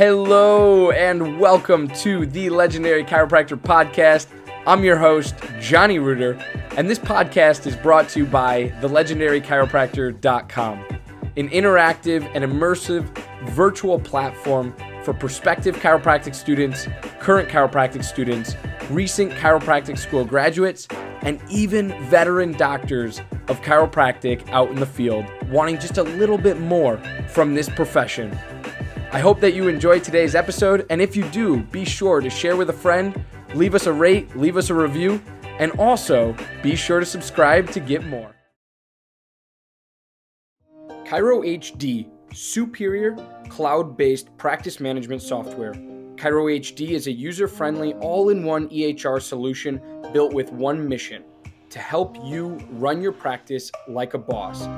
Hello and welcome to the Legendary Chiropractor Podcast. I'm your host, Johnny Ruder, and this podcast is brought to you by TheLegendaryChiropractor.com, an interactive and immersive virtual platform for prospective chiropractic students, current chiropractic students, recent chiropractic school graduates, and even veteran doctors of chiropractic out in the field wanting just a little bit more from this profession. I hope that you enjoyed today's episode, and if you do, be sure to share with a friend, leave us a rate, leave us a review, and also be sure to subscribe to get more. Cairo HD, superior cloud-based practice management software. Cairo HD is a user-friendly, all-in-one EHR solution built with one mission: to help you run your practice like a boss.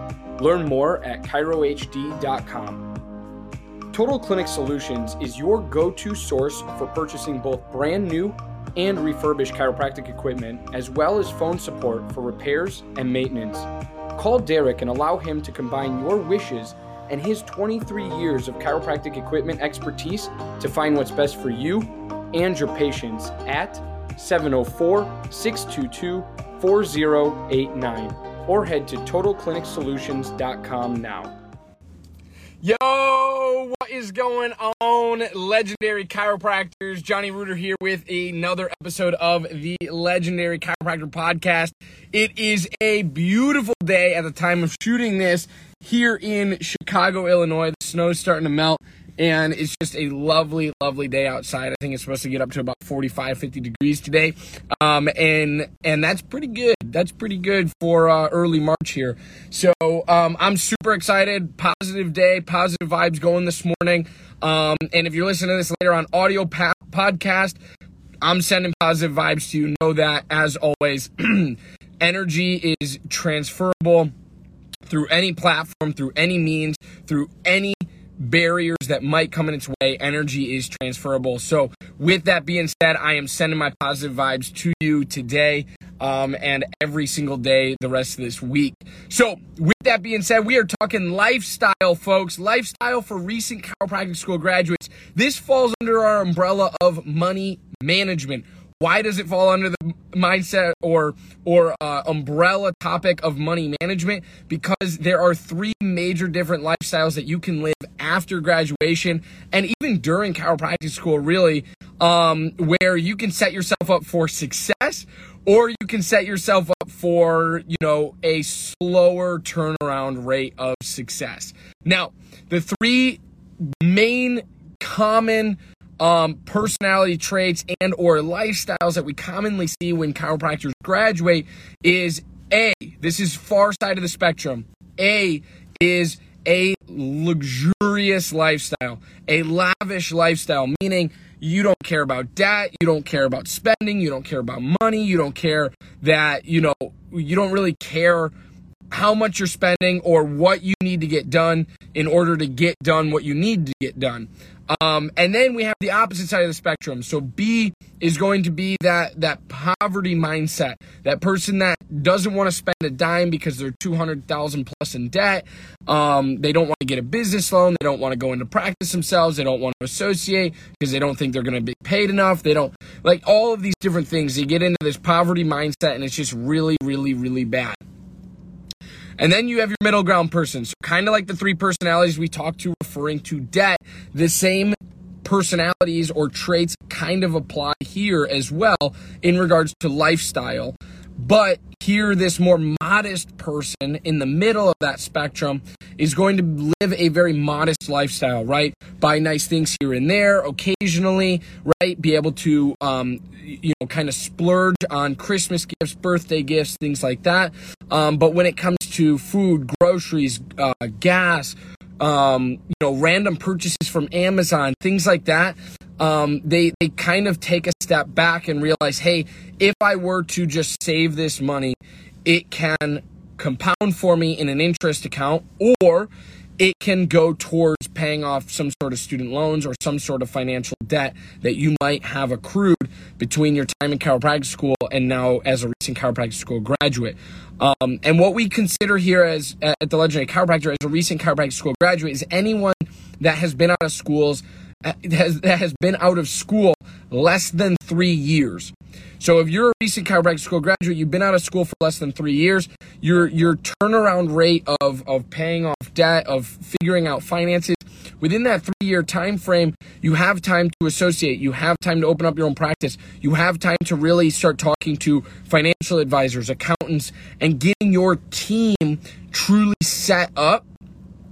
Learn more at ChiroSecure.com. Total Clinic Solutions is your go-to source for purchasing both brand new and refurbished chiropractic equipment, as well as phone support for repairs and maintenance. Call Derek and allow him to combine your wishes and his 23 years of chiropractic equipment expertise to find what's best for you and your patients at 704-622-4089 or head to TotalClinicSolutions.com now. Yo, what is going on, Legendary Chiropractors? Johnny Ruder here with another episode of the Legendary Chiropractor Podcast. It is a beautiful day at the time of shooting this here in Chicago, Illinois. The snow's starting to melt, and it's just a lovely, lovely day outside. I think it's supposed to get up to about 45, 50 degrees today, and that's pretty good. That's pretty good for early March here. So I'm super excited. Positive day, positive vibes going this morning. And if you're listening to this later on audio podcast, I'm sending positive vibes to you. Know that, as always, energy is transferable through any platform, through any means, through any barriers that might come in its way. Energy is transferable. So with that being said, I am sending my positive vibes to you today and every single day the rest of this week. So with that being said, we are talking lifestyle, folks. Lifestyle for recent chiropractic school graduates. This falls under our umbrella of money management. Why does it fall under the mindset or umbrella topic of money management? Because there are three major different lifestyles that you can live after graduation and even during chiropractic school, really, where you can set yourself up for success, or you can set yourself up for, you know, a slower turnaround rate of success. Now, the three main common personality traits and or lifestyles that we commonly see when chiropractors graduate is A, this is far side of the spectrum. A is a luxurious lifestyle, a lavish lifestyle, meaning you don't care about debt, you don't care about spending, you don't care about money, you don't care that, you know, you don't really care how much you're spending or what you need to get done in order to get done what you need to get done. And then we have the opposite side of the spectrum. So B is going to be that poverty mindset, that person that doesn't want to spend a dime because they're $200,000 plus in debt. They don't want to get a business loan. They don't want to go into practice themselves. They don't want to associate because they don't think they're going to be paid enough. They don't like all of these different things. They get into this poverty mindset, and it's just really, really, really bad. And then you have your middle ground person. So kind of like the three personalities we talked to referring to debt, the same personalities or traits kind of apply here as well in regards to lifestyle. But here, this more modest person in the middle of that spectrum is going to live a very modest lifestyle, right? Buy nice things here and there occasionally, right? Be able to, you know, kind of splurge on Christmas gifts, birthday gifts, things like that. But when it comes to food, groceries, gas, you know, random purchases from Amazon, things like that, they kind of take a step back and realize, hey, if I were to just save this money, it can compound for me in an interest account, or it can go towards paying off some sort of student loans or some sort of financial debt that you might have accrued between your time in chiropractic school and now as a recent chiropractic school graduate. And what we consider here as at the Legendary Chiropractor as a recent chiropractic school graduate is anyone that has been out of schools that has been out of school less than 3 years. So if you're a recent chiropractic school graduate, you've been out of school for less than 3 years, your turnaround rate of paying off debt, of figuring out finances, within that 3-year time frame, you have time to associate, you have time to open up your own practice, you have time to really start talking to financial advisors, accountants, and getting your team truly set up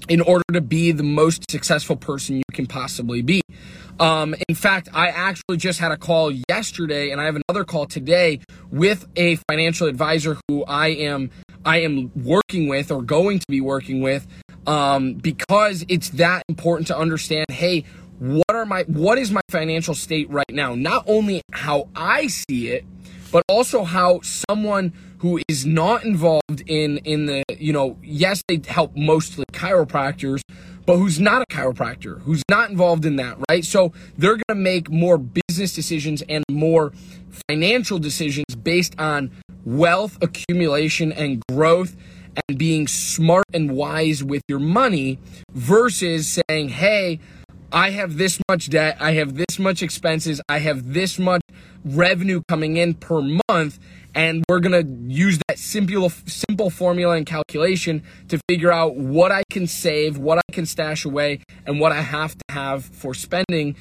in order to be the most successful person you can possibly be. In fact, I actually just had a call yesterday, and I have another call today with a financial advisor who I am working with, or going to be working with, because it's that important to understand, hey, what is my financial state right now? Not only how I see it, but also how someone who is not involved in the, yes, they help mostly chiropractors, but who's not a chiropractor, who's not involved in that, right? So they're going to make more business decisions and more financial decisions based on wealth accumulation and growth, and being smart and wise with your money, versus saying, hey, I have this much debt, I have this much expenses, I have this much revenue coming in per month, and we're gonna use that simple formula and calculation to figure out what I can save, what I can stash away, and what I have to have for spending.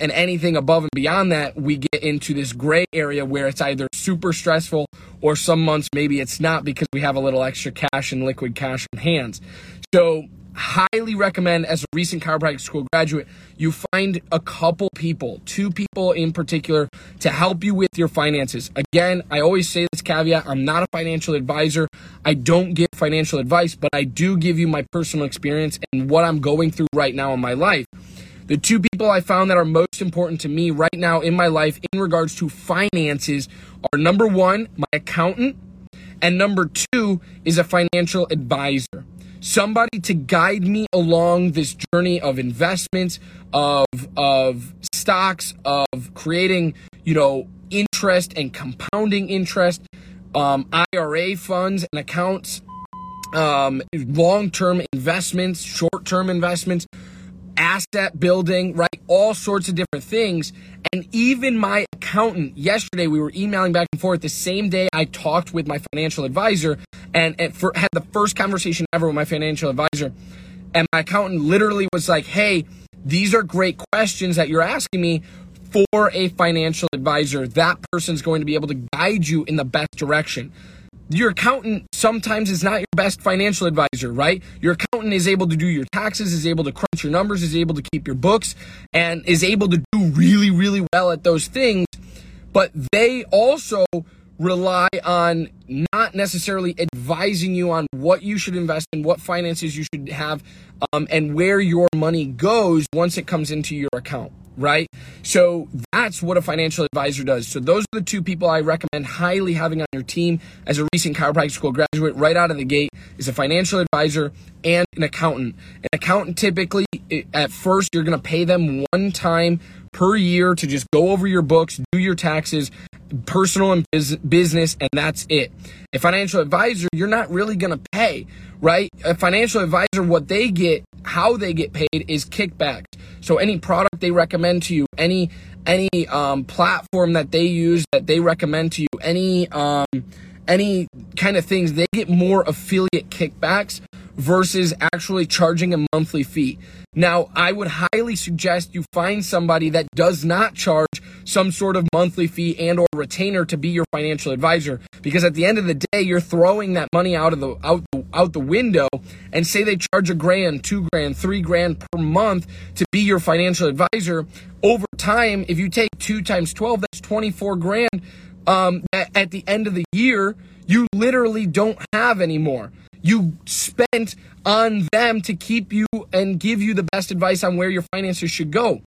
And anything above and beyond that, we get into this gray area where it's either super stressful, or some months maybe it's not, because we have a little extra cash and liquid cash on hands. So highly recommend, as a recent chiropractic school graduate, you find a couple people, 2 people in particular, to help you with your finances. Again, I always say this caveat, I'm not a financial advisor. I don't give financial advice, but I do give you my personal experience and what I'm going through right now in my life. The 2 people I found that are most important to me right now in my life in regards to finances are, number 1, my accountant, and number 2 is a financial advisor. Somebody to guide me along this journey of investments, of stocks, of creating, interest and compounding interest, IRA funds and accounts, long-term investments, short-term investments, asset building, right? All sorts of different things. And even my accountant, yesterday we were emailing back and forth the same day I talked with my financial advisor, and had the first conversation ever with my financial advisor. And my accountant literally was like, hey, these are great questions that you're asking me for a financial advisor. That person's going to be able to guide you in the best direction. Your accountant sometimes is not your best financial advisor, right? Your accountant is able to do your taxes, is able to crunch your numbers, is able to keep your books, and is able to do really, really well at those things. But they also rely on not necessarily advising you on what you should invest in, what finances you should have, and where your money goes once it comes into your account, right? So that's what a financial advisor does. So those are the 2 people I recommend highly having on your team as a recent chiropractic school graduate right out of the gate, is a financial advisor and an accountant. An accountant, typically at first you're going to pay them one time per year to just go over your books, do your taxes, personal and business, and that's it. A financial advisor, you're not really going to pay, right? A financial advisor, what they get, how they get paid is kickbacks. So any product they recommend to you, any platform that they use that they recommend to you, any kind of things, they get more affiliate kickbacks versus actually charging a monthly fee. Now, I would highly suggest you find somebody that does not charge some sort of monthly fee and or retainer to be your financial advisor, because at the end of the day, you're throwing that money out the window. And say they charge $1,000, $2,000, $3,000 per month to be your financial advisor. Over time, if you take 2 times 12, that's $24,000. At the end of the year, you literally don't have any more. You spent on them to keep you and give you the best advice on where your finances should go.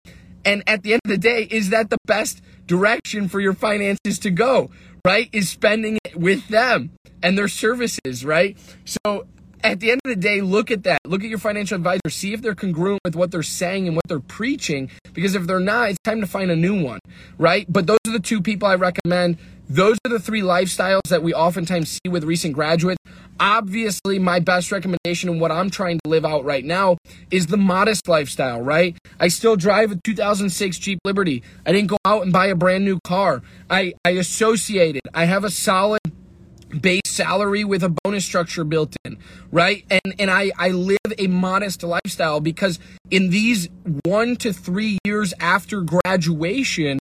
And at the end of the day, is that the best direction for your finances to go, right? Is spending it with them and their services, right? So at the end of the day, look at that. Look at your financial advisor. See if they're congruent with what they're saying and what they're preaching, because if they're not, it's time to find a new one, right? But those are the 2 people I recommend. Those are the 3 lifestyles that we oftentimes see with recent graduates. Obviously, my best recommendation and what I'm trying to live out right now is the modest lifestyle, right? I still drive a 2006 Jeep Liberty. I didn't go out and buy a brand new car. I associated. I have a solid base salary with a bonus structure built in, right? And I live a modest lifestyle because in these 1 to 3 years after graduation,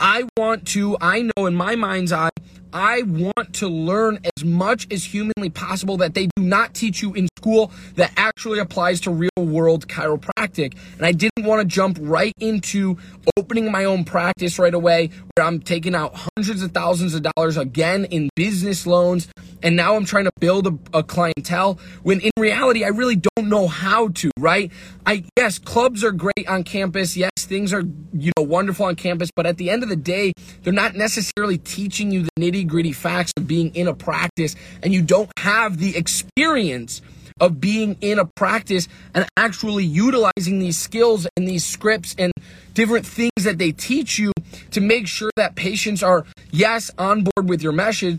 I know in my mind's eye, I want to learn as much as humanly possible that they do not teach you in school that actually applies to real world chiropractic. And I didn't want to jump right into opening my own practice right away where I'm taking out hundreds of thousands of dollars again in business loans. And now I'm trying to build a clientele when in reality, I really don't know how to, right? Yes, clubs are great on campus. Yes, things are, wonderful on campus. But at the end of the day, they're not necessarily teaching you the nitty-gritty facts of being in a practice, and you don't have the experience of being in a practice and actually utilizing these skills and these scripts and different things that they teach you to make sure that patients are, yes, on board with your message,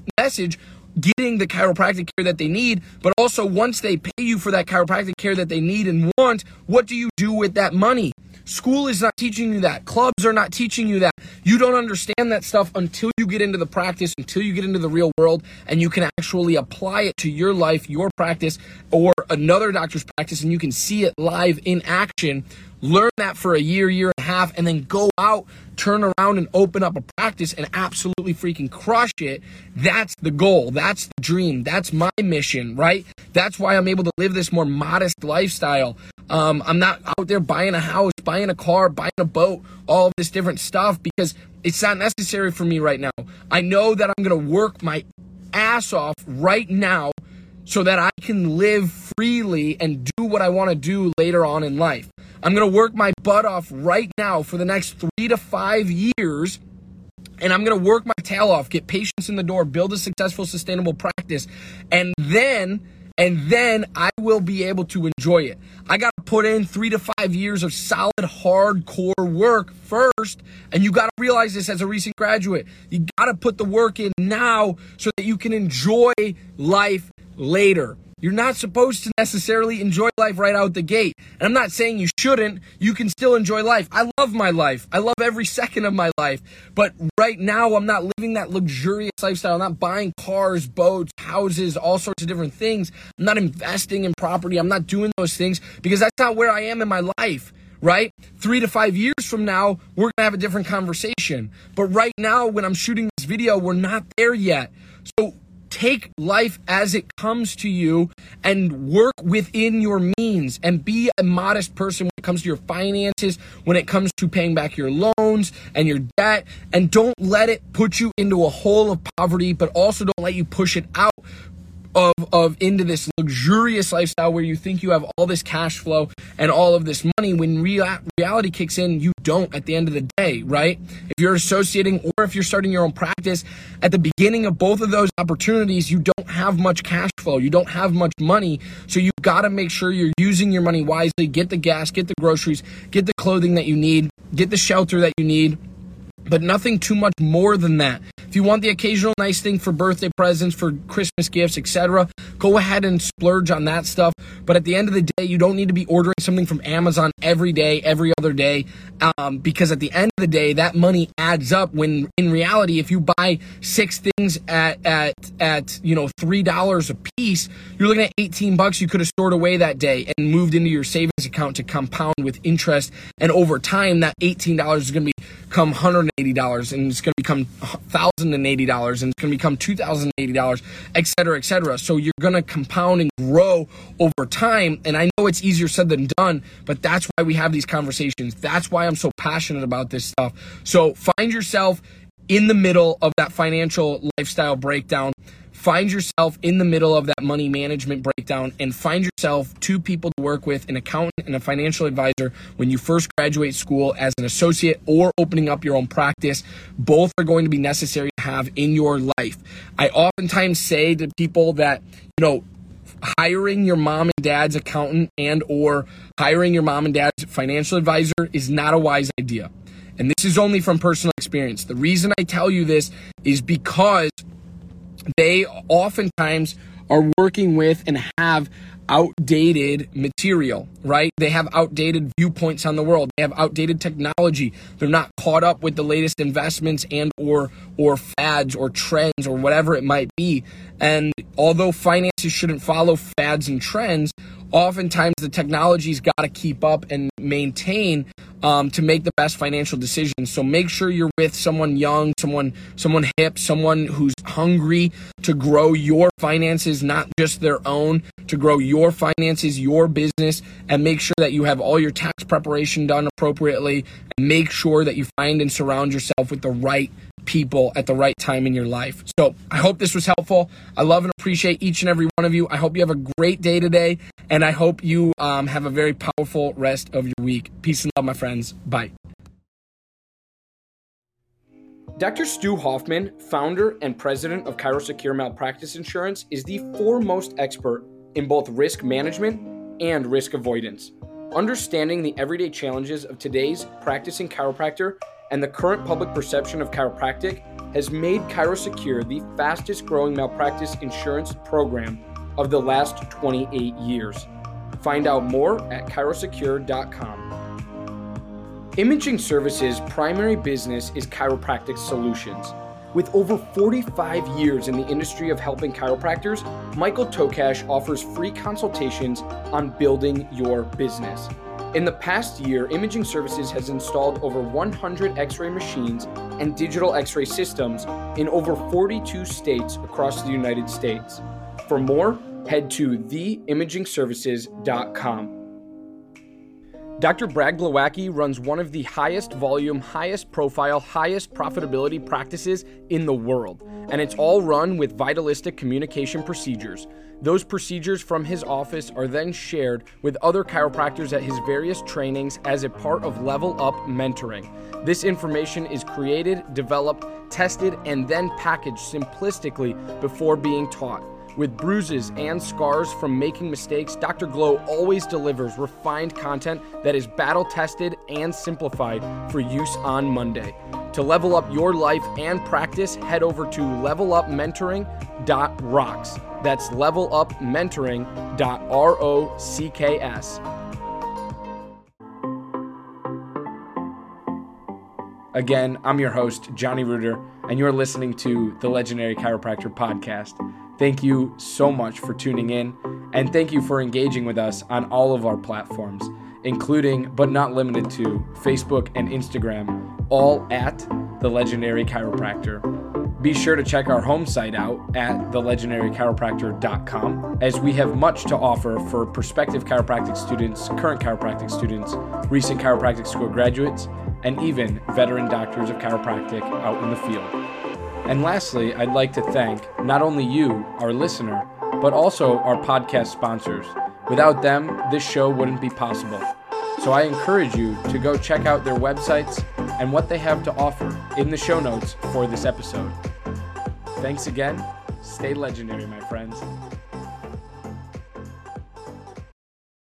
getting the chiropractic care that they need, but also once they pay you for that chiropractic care that they need and want, what do you do with that money? School is not teaching you that. Clubs are not teaching you that. You don't understand that stuff until you get into the practice, until you get into the real world, and you can actually apply it to your life, your practice, or another doctor's practice, and you can see it live in action. Learn that for a year, year and a half, and then go out, turn around, and open up a practice and absolutely freaking crush it. That's the goal. That's the dream. That's my mission, right? That's why I'm able to live this more modest lifestyle. I'm not out there buying a house, buying a car, buying a boat, all of this different stuff because it's not necessary for me right now. I know that I'm going to work my ass off right now so that I can live freely and do what I want to do later on in life. I'm going to work my butt off right now for the next 3 to 5 years, and I'm going to work my tail off, get patients in the door, build a successful, sustainable practice, and then I will be able to enjoy it. I got to put in 3 to 5 years of solid, hardcore work first, and you got to realize this as a recent graduate. You got to put the work in now so that you can enjoy life later. You're not supposed to necessarily enjoy life right out the gate. And I'm not saying you shouldn't. You can still enjoy life. I love my life. I love every second of my life. But right now, I'm not living that luxurious lifestyle. I'm not buying cars, boats, houses, all sorts of different things. I'm not investing in property. I'm not doing those things because that's not where I am in my life, right? 3 to 5 years from now, we're going to have a different conversation. But right now, when I'm shooting this video, we're not there yet. So take life as it comes to you and work within your means and be a modest person when it comes to your finances, when it comes to paying back your loans and your debt, and don't let it put you into a hole of poverty, but also don't let you push it out of into this luxurious lifestyle where you think you have all this cash flow and all of this money. When reality kicks in, you don't at the end of the day, right? If you're associating or if you're starting your own practice, at the beginning of both of those opportunities, you don't have much cash flow. You don't have much money. So you got to make sure you're using your money wisely. Get the gas, get the groceries, get the clothing that you need, get the shelter that you need, but nothing too much more than that. If you want the occasional nice thing for birthday presents, for Christmas gifts, etc., go ahead and splurge on that stuff. But at the end of the day, you don't need to be ordering something from Amazon every day, every other day, because at the end of the day, that money adds up when in reality, if you buy 6 things at $3 a piece, you're looking at $18 you could have stored away that day and moved into your savings account to compound with interest. And over time, that $18 is going to become $180, and it's going to become $1,080, and it's going to become $2,080, etc., etc. So you're going to compound and grow over time. And I know it's easier said than done, but that's why we have these conversations. That's why I'm so passionate about this stuff. So find yourself in the middle of that financial lifestyle breakdown. Find yourself in the middle of that money management breakdown, and find yourself 2 people to work with, an accountant and a financial advisor, when you first graduate school as an associate or opening up your own practice. Both are going to be necessary to have in your life. I oftentimes say to people that, hiring your mom and dad's accountant and or hiring your mom and dad's financial advisor is not a wise idea. And this is only from personal experience. The reason I tell you this is because they oftentimes are working with and have outdated material, right? They have outdated viewpoints on the world. They have outdated technology. They're not caught up with the latest investments and or fads or trends or whatever it might be. And although finances shouldn't follow fads and trends, oftentimes the technology's got to keep up and maintain to make the best financial decisions. So make sure you're with someone young, someone hip, someone who's hungry to grow your finances, not just their own, to grow your finances, your business, and make sure that you have all your tax preparation done appropriately. And make sure that you find and surround yourself with the right people at the right time in your life. So I hope this was helpful. I love and appreciate each and every one of you. I hope you have a great day today, and I hope you have a very powerful rest of your week. Peace and love, my friends. Bye. Dr. Stu Hoffman, founder and president of ChiroSecure Malpractice Insurance, is the foremost expert in both risk management and risk avoidance. Understanding the everyday challenges of today's practicing chiropractor and the current public perception of chiropractic has made ChiroSecure the fastest growing malpractice insurance program of the last 28 years. Find out more at ChiroSecure.com. Imaging Services' primary business is chiropractic solutions. With over 45 years in the industry of helping chiropractors, Michael Tokash offers free consultations on building your business. In the past year, Imaging Services has installed over 100 x-ray machines and digital x-ray systems in over 42 states across the United States. For more, head to TheImagingServices.com. Dr. Brad Glowacki runs one of the highest volume, highest profile, highest profitability practices in the world, and it's all run with vitalistic communication procedures. Those procedures from his office are then shared with other chiropractors at his various trainings as a part of Level Up mentoring. This information is created, developed, tested, and then packaged simplistically before being taught. With bruises and scars from making mistakes, Dr. Glow always delivers refined content that is battle-tested and simplified for use on Monday. To level up your life and practice, head over to levelupmentoring.rocks. That's levelupmentoring.rocks. Again, I'm your host, Johnny Ruder, and you're listening to the Legendary Chiropractor Podcast. Thank you so much for tuning in, and thank you for engaging with us on all of our platforms, including but not limited to Facebook and Instagram, all at The Legendary Chiropractor. Be sure to check our home site out at TheLegendaryChiropractor.com, as we have much to offer for prospective chiropractic students, current chiropractic students, recent chiropractic school graduates, and even veteran doctors of chiropractic out in the field. And lastly, I'd like to thank not only you, our listener, but also our podcast sponsors. Without them, this show wouldn't be possible. So I encourage you to go check out their websites and what they have to offer in the show notes for this episode. Thanks again. Stay legendary, my friends.